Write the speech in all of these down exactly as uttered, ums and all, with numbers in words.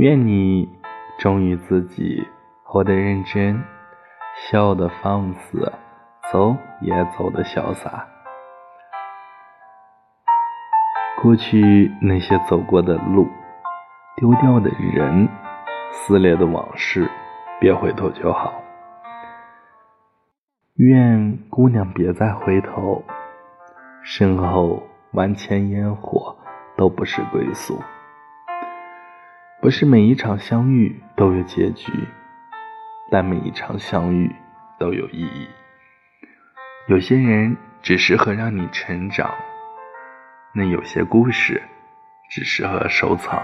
愿你忠于自己，活得认真，笑得放肆，走也走得潇洒。过去那些走过的路，丢掉的人，撕裂的往事，别回头就好。愿姑娘别再回头，身后万千烟火都不是归宿。不是每一场相遇都有结局，但每一场相遇都有意义。有些人只适合让你成长，那有些故事只适合收藏。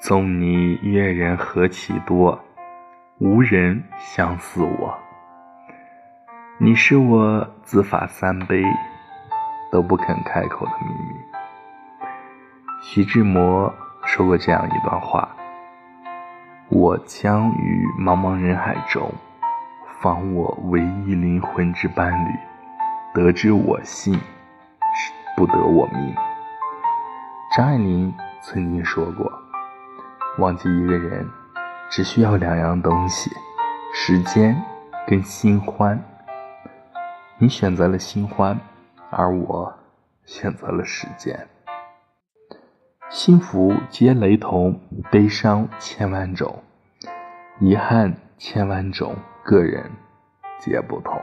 纵你阅人何其多，无人相似我。你是我自罚三杯都不肯开口的秘密。徐志摩说过这样一段话：我将于茫茫人海中访我唯一灵魂之伴侣，得之我幸，不得我命。张爱玲曾经说过，忘记一个人只需要两样东西，时间跟新欢。你选择了新欢，而我选择了时间。幸福皆雷同，悲伤千万种，遗憾千万种，个人皆不同。